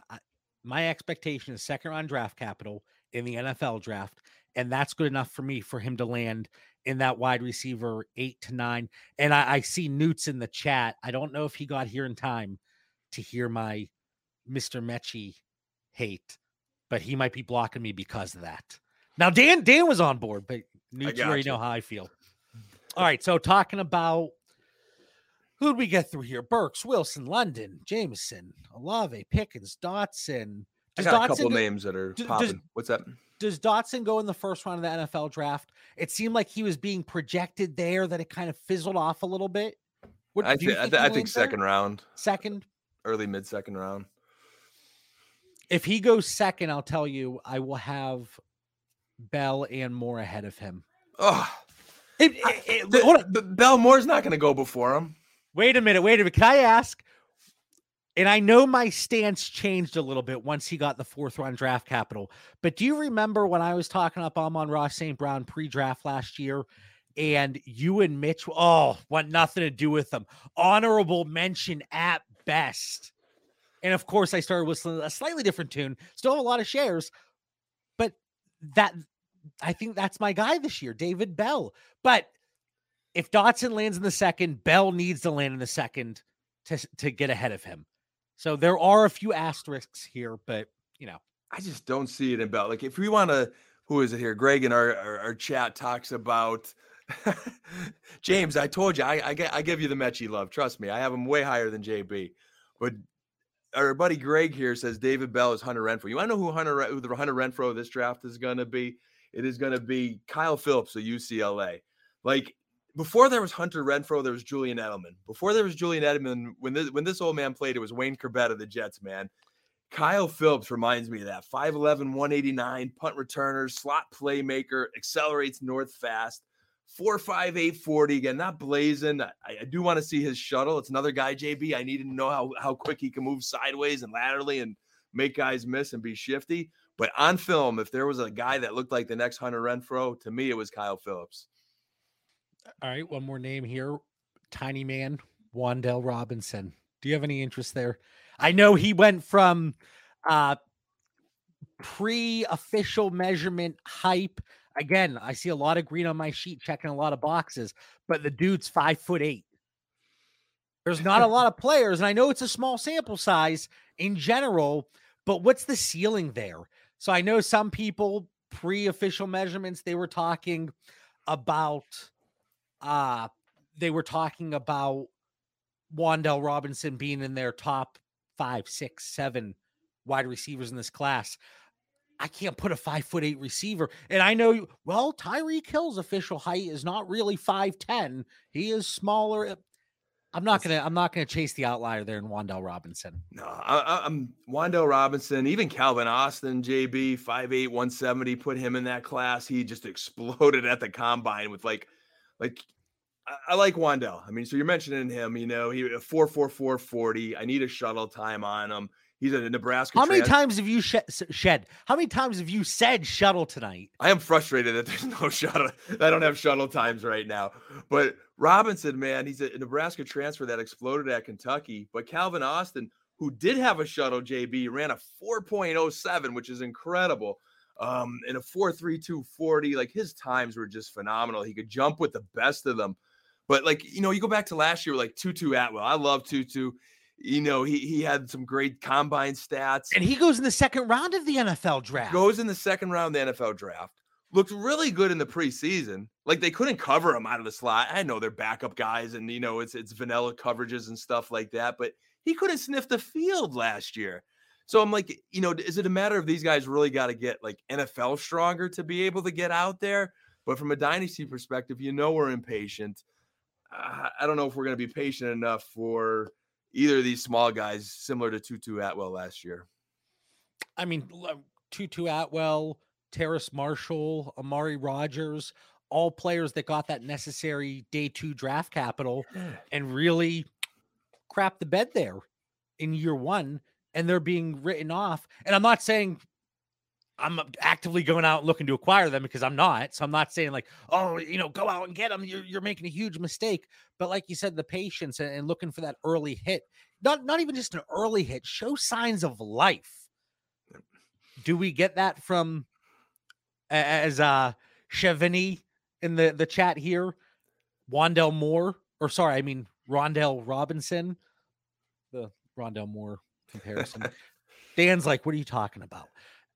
my expectation is second-round draft capital in the NFL draft, and that's good enough for me for him to land in that wide receiver 8 to 9. And I see Newt's in the chat. I don't know if he got here in time to hear my Mr. Metchie hate, but he might be blocking me because of that. Now, Dan was on board, but Newt, you already know how I feel. All right, so talking about who'd we get through here? Burks, Wilson, London, Jameson, Olave, Pickens, Dotson. I got a couple names that are popping. What's up? Does Dotson go in the first round of the NFL draft? It seemed like he was being projected there, that it kind of fizzled off a little bit. I think second round. Second? Early, mid-second round. If he goes second, I'll tell you, I will have Bell and Moore ahead of him. Oh, Bell Moore's not going to go before him. Wait a minute. Can I ask? And I know my stance changed a little bit once he got the fourth round draft capital, but do you remember when I was talking up Amon-Ra St. Brown pre-draft last year and you and Mitch, want nothing to do with them. Honorable mention at best. And of course I started whistling a slightly different tune, still have a lot of shares, but I think that's my guy this year, David Bell. But if Dotson lands in the second, Bell needs to land in the second to get ahead of him. So there are a few asterisks here, but you know, I just don't see it in Bell. Like if we want to, who is it here? Greg in our chat talks about James. I told you, I give you the Metchie love. Trust me. I have him way higher than JB, but our buddy Greg here says David Bell is Hunter Renfrow. You want to know who the Hunter Renfrow of this draft is going to be? It is going to be Kyle Phillips of UCLA. Like before there was Hunter Renfrow, there was Julian Edelman. Before there was Julian Edelman, when this old man played, it was Wayne Corbett of the Jets, man. Kyle Phillips reminds me of that. 5'11", 189, punt returner, slot playmaker, accelerates north fast. 4.5, 840. Again, not blazing. I do want to see his shuttle. It's another guy, JB. I need to know how quick he can move sideways and laterally and make guys miss and be shifty. But on film, if there was a guy that looked like the next Hunter Renfrow, to me, it was Kyle Phillips. All right, one more name here. Tiny man, Wan'Dale Robinson. Do you have any interest there? I know he went from pre-official measurement hype. Again, I see a lot of green on my sheet, checking a lot of boxes, but the dude's 5'8". There's not a lot of players, and I know it's a small sample size in general, but what's the ceiling there? So I know some people, pre-official measurements, they were talking about Wan'Dale Robinson being in their top 5, 6, 7 wide receivers in this class. I can't put a 5'8" receiver. And I know, well, Tyreek Hill's official height is not really 5'10". He is smaller. I'm not gonna chase the outlier there in Wan'Dale Robinson. No, I'm Wan'Dale Robinson. Even Calvin Austin, JB, 5'8", 170. Put him in that class. He just exploded at the combine with like. I like Wan'Dale. I mean, so you're mentioning him. You know, he 4.44 40. I need a shuttle time on him. He's a Nebraska. How many times have you shed? How many times have you said shuttle tonight? I am frustrated that there's no shuttle. I don't have shuttle times right now. But Robinson, man, he's a Nebraska transfer that exploded at Kentucky. But Calvin Austin, who did have a shuttle, JB, ran a 4.07, which is incredible, and a 4.32 40. Like his times were just phenomenal. He could jump with the best of them. But like, you know, you go back to last year, like Tutu Atwell. I love Tutu. You know, he had some great combine stats. And he goes in the second round of the NFL draft. Looked really good in the preseason. Like, they couldn't cover him out of the slot. I know they're backup guys and, you know, it's vanilla coverages and stuff like that. But he couldn't sniff the field last year. So I'm like, you know, is it a matter of these guys really got to get, like, NFL stronger to be able to get out there? But from a dynasty perspective, you know we're impatient. I don't know if we're going to be patient enough for either of these small guys, similar to Tutu Atwell last year. I mean, Tutu Atwell, Terrace Marshall, Amari Rogers, all players that got that necessary day 2 draft capital and really crap the bed there in year 1, and they're being written off. And I'm not saying I'm actively going out and looking to acquire them, because I'm not. So I'm not saying like, oh, you know, go out and get them. You're making a huge mistake. But like you said, the patience and looking for that early hit, not even just an early hit, show signs of life. Do we get that from, as Cheveny in the chat here, Wan'Dale Robinson, the Rondale Moore comparison. Dan's like, what are you talking about?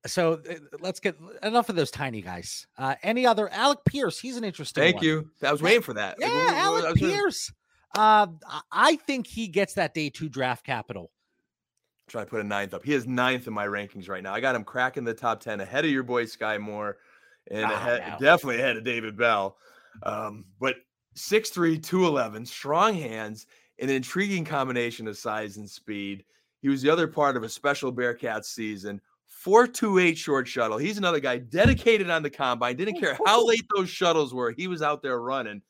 So let's get enough of those tiny guys. Any other? Alec Pierce, he's an interesting one. Thank you. I was waiting for that. Yeah, like, Alec Pierce. I think he gets that day 2 draft capital. Try to put a 9th up. He is 9th in my rankings right now. I got him cracking the top 10 ahead of your boy Sky Moore and definitely ahead of David Bell. But 6'3", 211, strong hands, an intriguing combination of size and speed. He was the other part of a special Bearcats season. 4.28 short shuttle. He's another guy dedicated on the combine. Didn't care how late those shuttles were. He was out there running.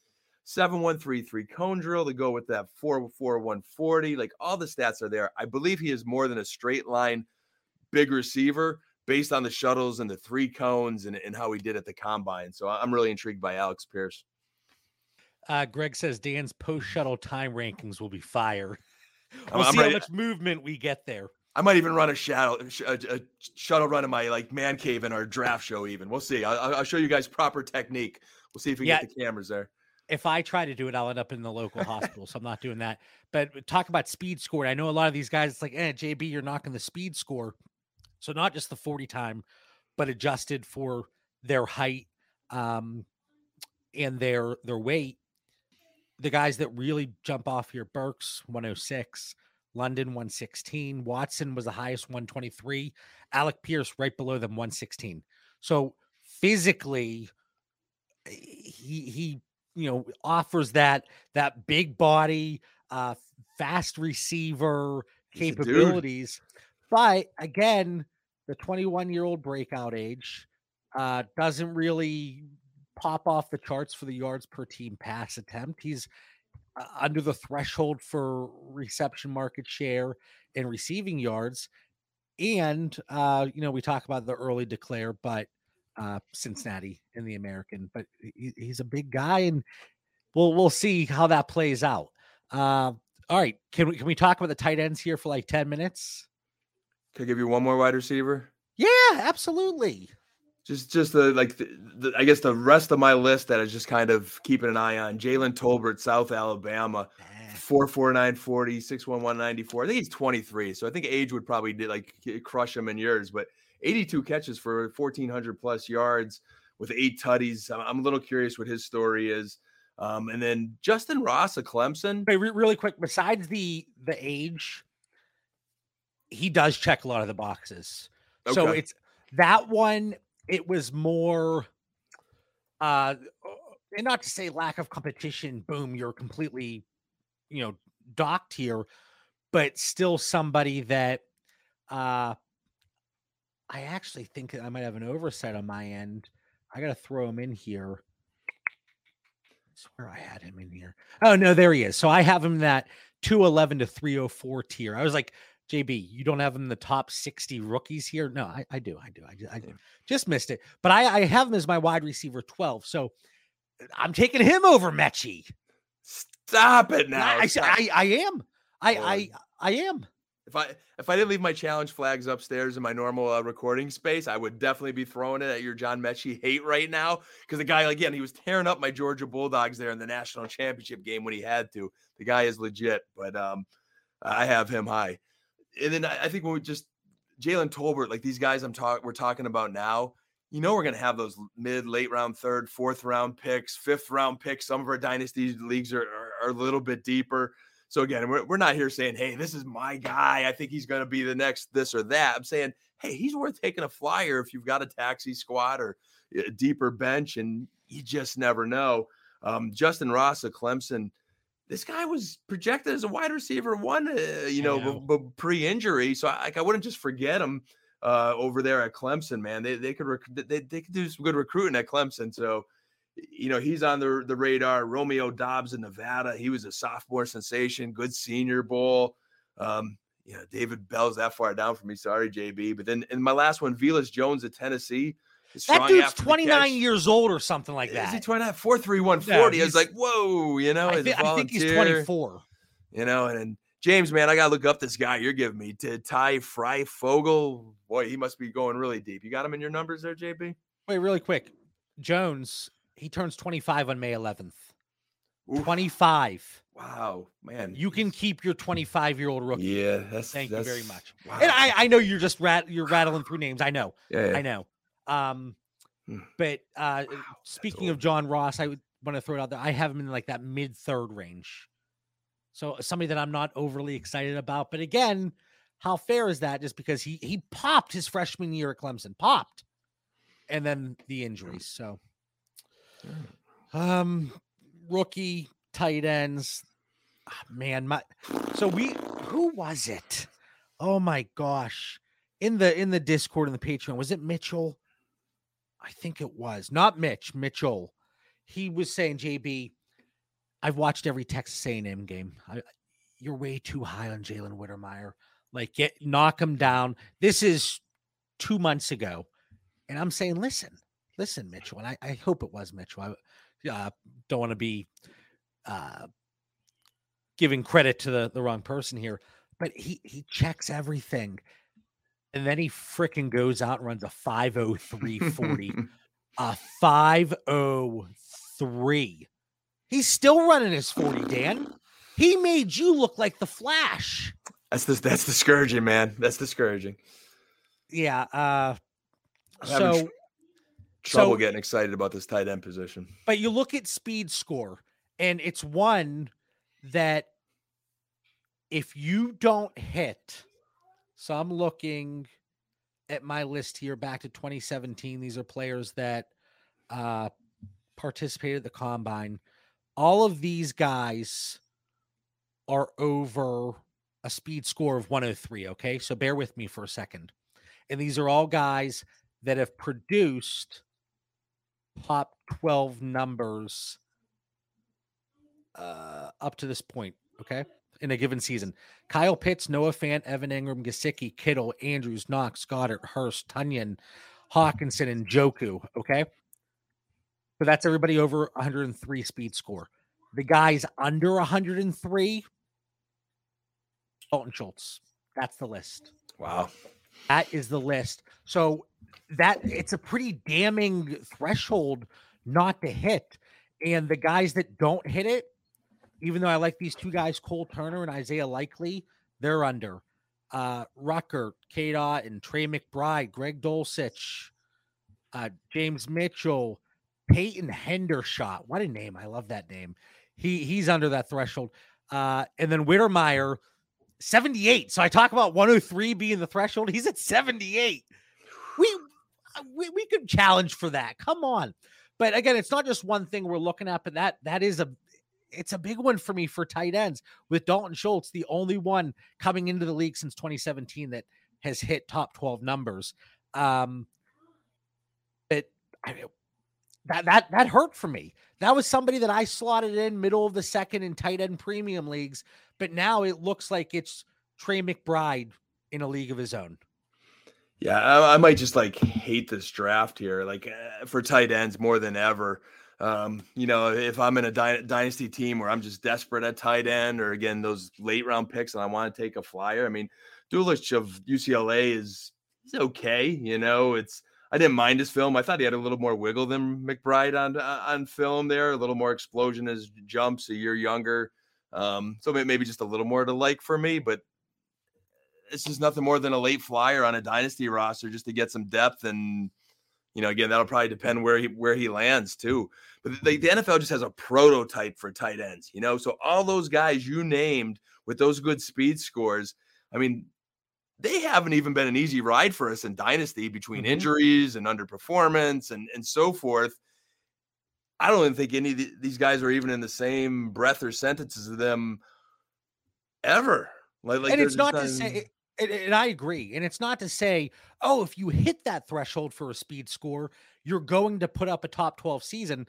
7.133 cone drill to go with that 4.41 40. Like all the stats are there. I believe he is more than a straight line big receiver based on the shuttles and the 3 cones and how he did at the combine. So I'm really intrigued by Alex Pierce. Greg says Dan's post shuttle time rankings will be fire. We'll see how much movement we get there. I might even run a shuttle run in my like man cave in our draft show. Even we'll see. I'll show you guys proper technique. We'll see if we can get the cameras there. If I try to do it, I'll end up in the local hospital. So I'm not doing that. But talk about speed scored. I know a lot of these guys, it's like, JB, you're knocking the speed score. So not just the 40 time, but adjusted for their height and their weight. The guys that really jump off here, Burks, 106, London, 116. Watson was the highest, 123. Alec Pierce right below them, 116. So physically, he you know, offers that big body, fast receiver capabilities. But again, the 21-year-old breakout age doesn't really pop off the charts for the yards per team pass attempt. He's under the threshold for reception market share and receiving yards. And, you know, we talk about the early declare, but Cincinnati in the American, but he's a big guy, and we'll see how that plays out. All right. Can we talk about the tight ends here for like 10 minutes? Can I give you one more wide receiver? Yeah, absolutely. I guess the rest of my list that I just kind of keeping an eye on. Jalen Tolbert, South Alabama, 4.49 40, 6'1", 194. I think he's 23. So I think age would probably crush him in yours, but 82 catches for 1,400 plus yards with 8 tutties. I'm a little curious what his story is. And then Justin Ross of Clemson. Wait, really quick, besides the age, he does check a lot of the boxes. Okay. So it's that one. It was more, and not to say lack of competition, boom, you're completely, docked here, but still somebody that, I actually think that I might have an oversight on my end. I got to throw him in here. I swear I had him in here. Oh, no, there he is. So I have him that 211 to 304 tier. I was like, JB, you don't have him in the top 60 rookies here? No, I do. I just missed it. But I have him as my wide receiver 12. So I'm taking him over Metchie. Stop it now. I am. I am. If I didn't leave my challenge flags upstairs in my normal recording space, I would definitely be throwing it at your John Metchie hate right now, because the guy, again, he was tearing up my Georgia Bulldogs there in the national championship game when he had to. The guy is legit, but I have him high. And then I think when we just Jalen Tolbert, like these guys we're talking about now, we're going to have those mid, late round, third, fourth round picks, fifth round picks. Some of our dynasty leagues are a little bit deeper. So again, we're not here saying, hey, this is my guy. I think he's going to be the next this or that. I'm saying, hey, he's worth taking a flyer if you've got a taxi squad or a deeper bench, and you just never know. Justin Ross of Clemson, this guy was projected as a wide receiver one, but pre-injury. So I wouldn't just forget him over there at Clemson, man. They could do some good recruiting at Clemson. So he's on the radar. Romeo Dobbs in Nevada. He was a sophomore sensation, good Senior Bowl. David Bell's that far down for me. Sorry, JB. But then in my last one, Velus Jones of Tennessee. That dude's 29 years old or something like that. Is he 29? 4.31 40. I was like, whoa, I think he's 24. And James, man, I got to look up this guy you're giving me. Ty Fry Fogle. Boy, he must be going really deep. You got him in your numbers there, JB? Wait, really quick. Jones. He turns 25 on May 11th. Oof. 25. Wow, man. You can keep your 25-year-old rookie. Yeah, thank you very much. Wow. And I know you're just you're rattling through names. I know. Yeah. I know. But wow, speaking of John Ross, I would want to throw it out there. I have him in like that mid-third range. So somebody that I'm not overly excited about. But again, how fair is that? Just because he popped his freshman year at Clemson. Popped. And then the injuries. So rookie tight ends, who was it? Oh my gosh. In the Discord and the Patreon, was it Mitchell? I think it was not Mitchell. He was saying, JB, I've watched every Texas A&M game. You're way too high on Jalen Whittemire. Like knock him down. This is 2 months ago. And I'm saying, listen, Mitchell, and I hope it was Mitchell. I don't want to be giving credit to the wrong person here, but he checks everything. And then he freaking goes out and runs a 5.03 40, a 5.03. He's still running his 40, Dan. He made you look like the Flash. That's discouraging, man. That's discouraging. Yeah. Trouble getting excited about this tight end position. But you look at speed score, and it's one that if you don't hit, so I'm looking at my list here back to 2017. These are players that participated at the combine. All of these guys are over a speed score of 103. Okay. So bear with me for a second. And these are all guys that have produced top 12 numbers up to this point. Okay. In a given season, Kyle Pitts, Noah Fant, Evan Ingram, Gesicki, Kittle, Andrews, Knox, Goddard, Hurst, Tunyon, Hawkinson, and Njoku. Okay. So that's everybody over 103 speed score. The guys under 103, Dalton Schultz. That's the list. Wow. That is the list. So that it's a pretty damning threshold not to hit. And the guys that don't hit it, even though I like these two guys, Cole Turner and Isaiah Likely, they're under. Rucker, K-Dot, and Trey McBride, Greg Dulcich, James Mitchell, Peyton Hendershot. What a name. I love that name. He's under that threshold. And then Whittermeyer, 78. So I talk about 103 being the threshold. He's at 78. We could challenge for that. Come on. But again, it's not just one thing we're looking at, but it's a big one for me for tight ends with Dalton Schultz, the only one coming into the league since 2017 that has hit top 12 numbers. That hurt for me. That was somebody that I slotted in middle of the second in tight end premium leagues, but now it looks like it's Trey McBride in a league of his own. Yeah, I might just hate this draft here, for tight ends more than ever. If I'm in a dynasty team where I'm just desperate at tight end, or again those late round picks, and I want to take a flyer. I mean, Dulich of UCLA is okay. I didn't mind his film. I thought he had a little more wiggle than McBride on film there, a little more explosion as jumps, a year younger. So maybe just a little more to like for me, but it's just nothing more than a late flyer on a dynasty roster just to get some depth. And, again, that'll probably depend where he lands too. But the NFL just has a prototype for tight ends, so all those guys you named with those good speed scores, I mean, they haven't even been an easy ride for us in Dynasty between injuries and underperformance and so forth. I don't even think any of these guys are even in the same breath or sentences of them ever. And it's not to say, and I agree, and it's not to say, oh, if you hit that threshold for a speed score, you're going to put up a top 12 season.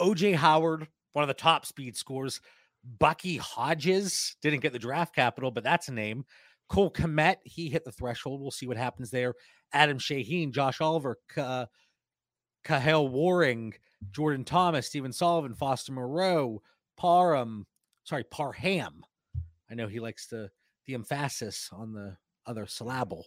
OJ Howard, one of the top speed scores. Bucky Hodges didn't get the draft capital, but that's a name. Cole Kmet, he hit the threshold. We'll see what happens there. Adam Shaheen, Josh Oliver, Cahill Waring, Jordan Thomas, Steven Sullivan, Foster Moreau, Parham. I know he likes the emphasis on the other syllable.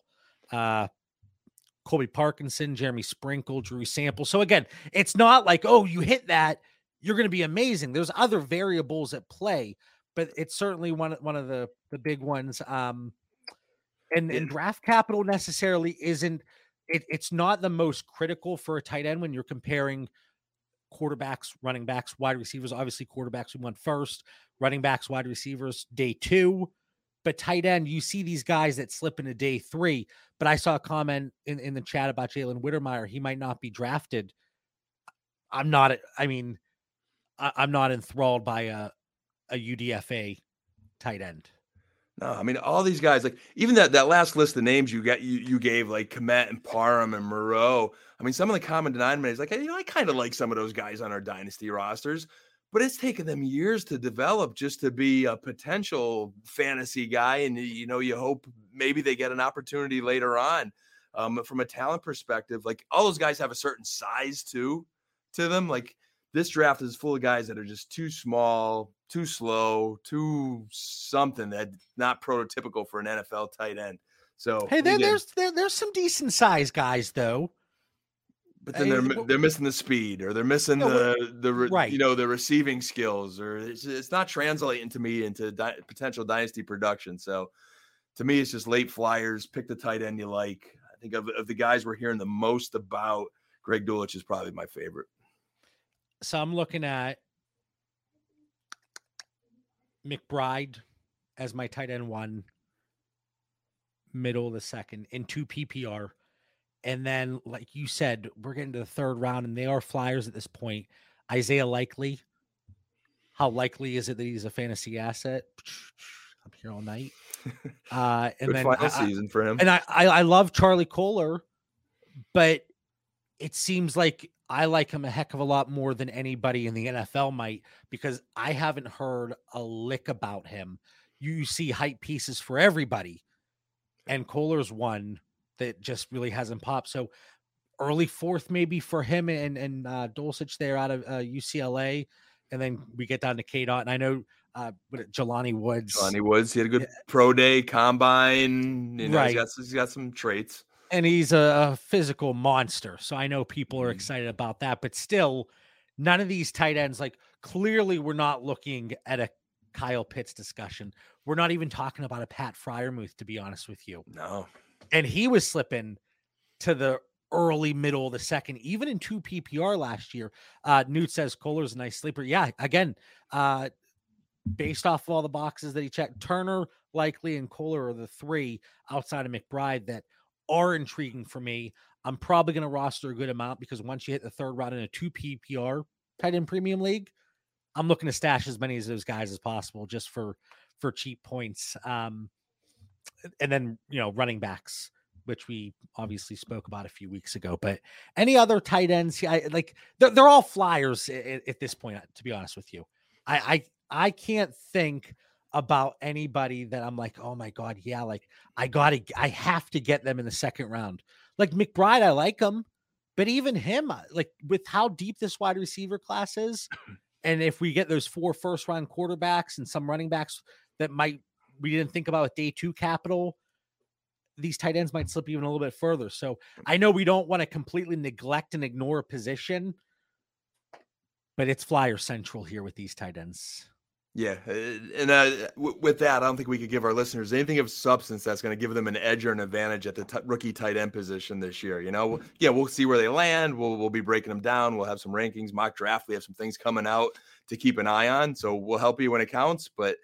Colby Parkinson, Jeremy Sprinkle, Drew Sample. So again, it's not you hit that, you're going to be amazing. There's other variables at play, but it's certainly one of the big ones. And draft capital necessarily isn't it's not the most critical for a tight end when you're comparing quarterbacks, running backs, wide receivers. Obviously, quarterbacks we went first, running backs, wide receivers, day two. But tight end, you see these guys that slip into day three. But I saw a comment in the chat about Jalen Whittermeyer. He might not be drafted. I'm not enthralled by a UDFA tight end. No, I mean, all these guys, even that last list of names you gave, Kmet and Parham and Moreau. I mean, some of the common denominators, I kind of like some of those guys on our dynasty rosters, but it's taken them years to develop just to be a potential fantasy guy. And, you hope maybe they get an opportunity later on. From a talent perspective, all those guys have a certain size to them. This draft is full of guys that are just too small, too slow, too something that's not prototypical for an NFL tight end. So hey, there's some decent size guys though. But then they're missing the speed, or they're missing the receiving skills, or it's not translating to me into potential dynasty production. So to me, it's just late flyers. Pick the tight end you like. I think of the guys we're hearing the most about, Greg Dulich is probably my favorite. So I'm looking at McBride as my tight end one, middle of the second, and two PPR. And then, like you said, we're getting to the third round, and they are flyers at this point. Isaiah Likely. How likely is it that he's a fantasy asset? I'm here all night. And good then final season for him. And I love Charlie Kohler, but it seems like I like him a heck of a lot more than anybody in the NFL might, because I haven't heard a lick about him. You see hype pieces for everybody, and Kohler's one that just really hasn't popped. So early fourth, maybe for him and Dulcich there out of UCLA. And then we get down to KDOT. And I know Jelani Woods, he had a good pro day combine. You know, right. He's got some traits. And he's a physical monster. So I know people are excited about that, but still none of these tight ends, like clearly we're not looking at a Kyle Pitts discussion. We're not even talking about a Pat Freiermuth, to be honest with you. No. And he was slipping to the early middle of the second, even in two PPR last year. Newt says Kohler's a nice sleeper. Yeah, again, based off of all the boxes that he checked, Turner, Likely, and Kohler are the three outside of McBride that are intriguing for me. I'm probably going to roster a good amount, because once you hit the third round in a two PPR tight end premium league, I'm looking to stash as many of those guys as possible just for cheap points. And then, you know, running backs, which we obviously spoke about a few weeks ago, but any other tight ends, they're all flyers at this point, to be honest with you. I can't think about anybody that I'm like, oh my God. Yeah. Like I have to get them in the second round. Like McBride, I like him, but even him, like with how deep this wide receiver class is. And if we get those 4 first round quarterbacks and some running backs that we didn't think about with day 2 capital, these tight ends might slip even a little bit further. So I know we don't want to completely neglect and ignore a position, but it's flyer central here with these tight ends. Yeah. And with that, I don't think we could give our listeners anything of substance that's going to give them an edge or an advantage at the rookie tight end position this year. You know, yeah, we'll see where they land. We'll be breaking them down. We'll have some rankings, mock draft. We have some things coming out to keep an eye on. So we'll help you when it counts, but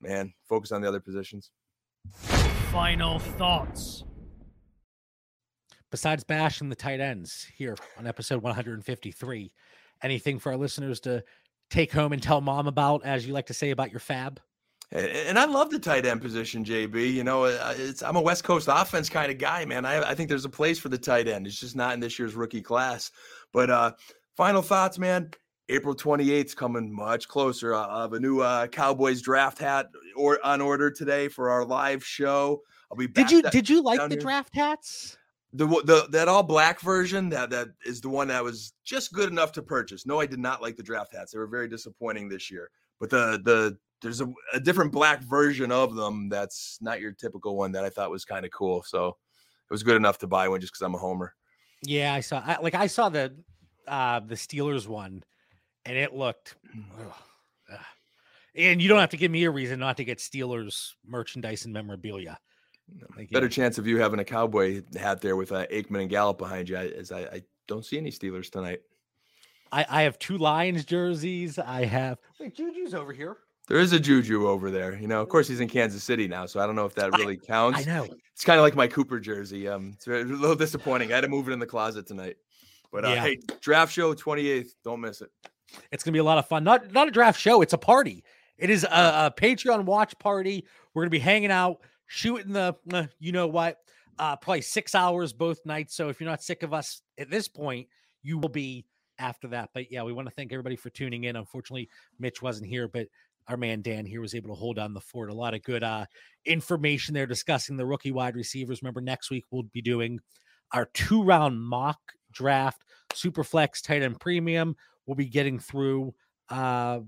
man, focus on the other positions. Final thoughts. Besides bashing the tight ends here on episode 153, anything for our listeners to take home and tell mom about, as you like to say, about your fab? And I love the tight end position, JB. You know, I'm a West Coast offense kind of guy, man. I think there's a place for the tight end. It's just not in this year's rookie class. But final thoughts, man. April 28th is coming much closer. I'll have a new Cowboys draft hat on order today for our live show. I'll be back. Did you like the draft hats? The that all black version that is the one that was just good enough to purchase. No, I did not like the draft hats. They were very disappointing this year. But there's a different black version of them that's not your typical one that I thought was kind of cool. So it was good enough to buy one just because I'm a homer. Yeah, I saw the Steelers one. And it looked, and you don't have to give me a reason not to get Steelers merchandise and memorabilia. Like, better chance of you having a Cowboy hat there with Aikman and Gallup behind you, as I don't see any Steelers tonight. I have 2 Lions jerseys. Wait, Juju's over here. There is a Juju over there. You know, of course he's in Kansas City now, so I don't know if that really counts. I know. It's kind of like my Cooper jersey. It's a little disappointing. I had to move it in the closet tonight. But hey, draft show 28th. Don't miss it. It's going to be a lot of fun. Not a draft show. It's a party. It is a Patreon watch party. We're going to be hanging out, shooting the, you know what, probably 6 hours both nights. So if you're not sick of us at this point, you will be after that. But yeah, we want to thank everybody for tuning in. Unfortunately, Mitch wasn't here, but our man Dan here was able to hold down the fort. A lot of good information there discussing the rookie wide receivers. Remember, next week we'll be doing our 2-round mock draft, Superflex tight end premium. We'll be getting through the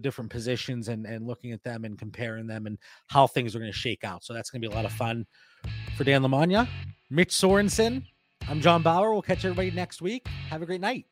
different positions and looking at them and comparing them and how things are going to shake out. So that's going to be a lot of fun. For Dan LaMagna, Mitch Sorensen, I'm John Bauer. We'll catch everybody next week. Have a great night.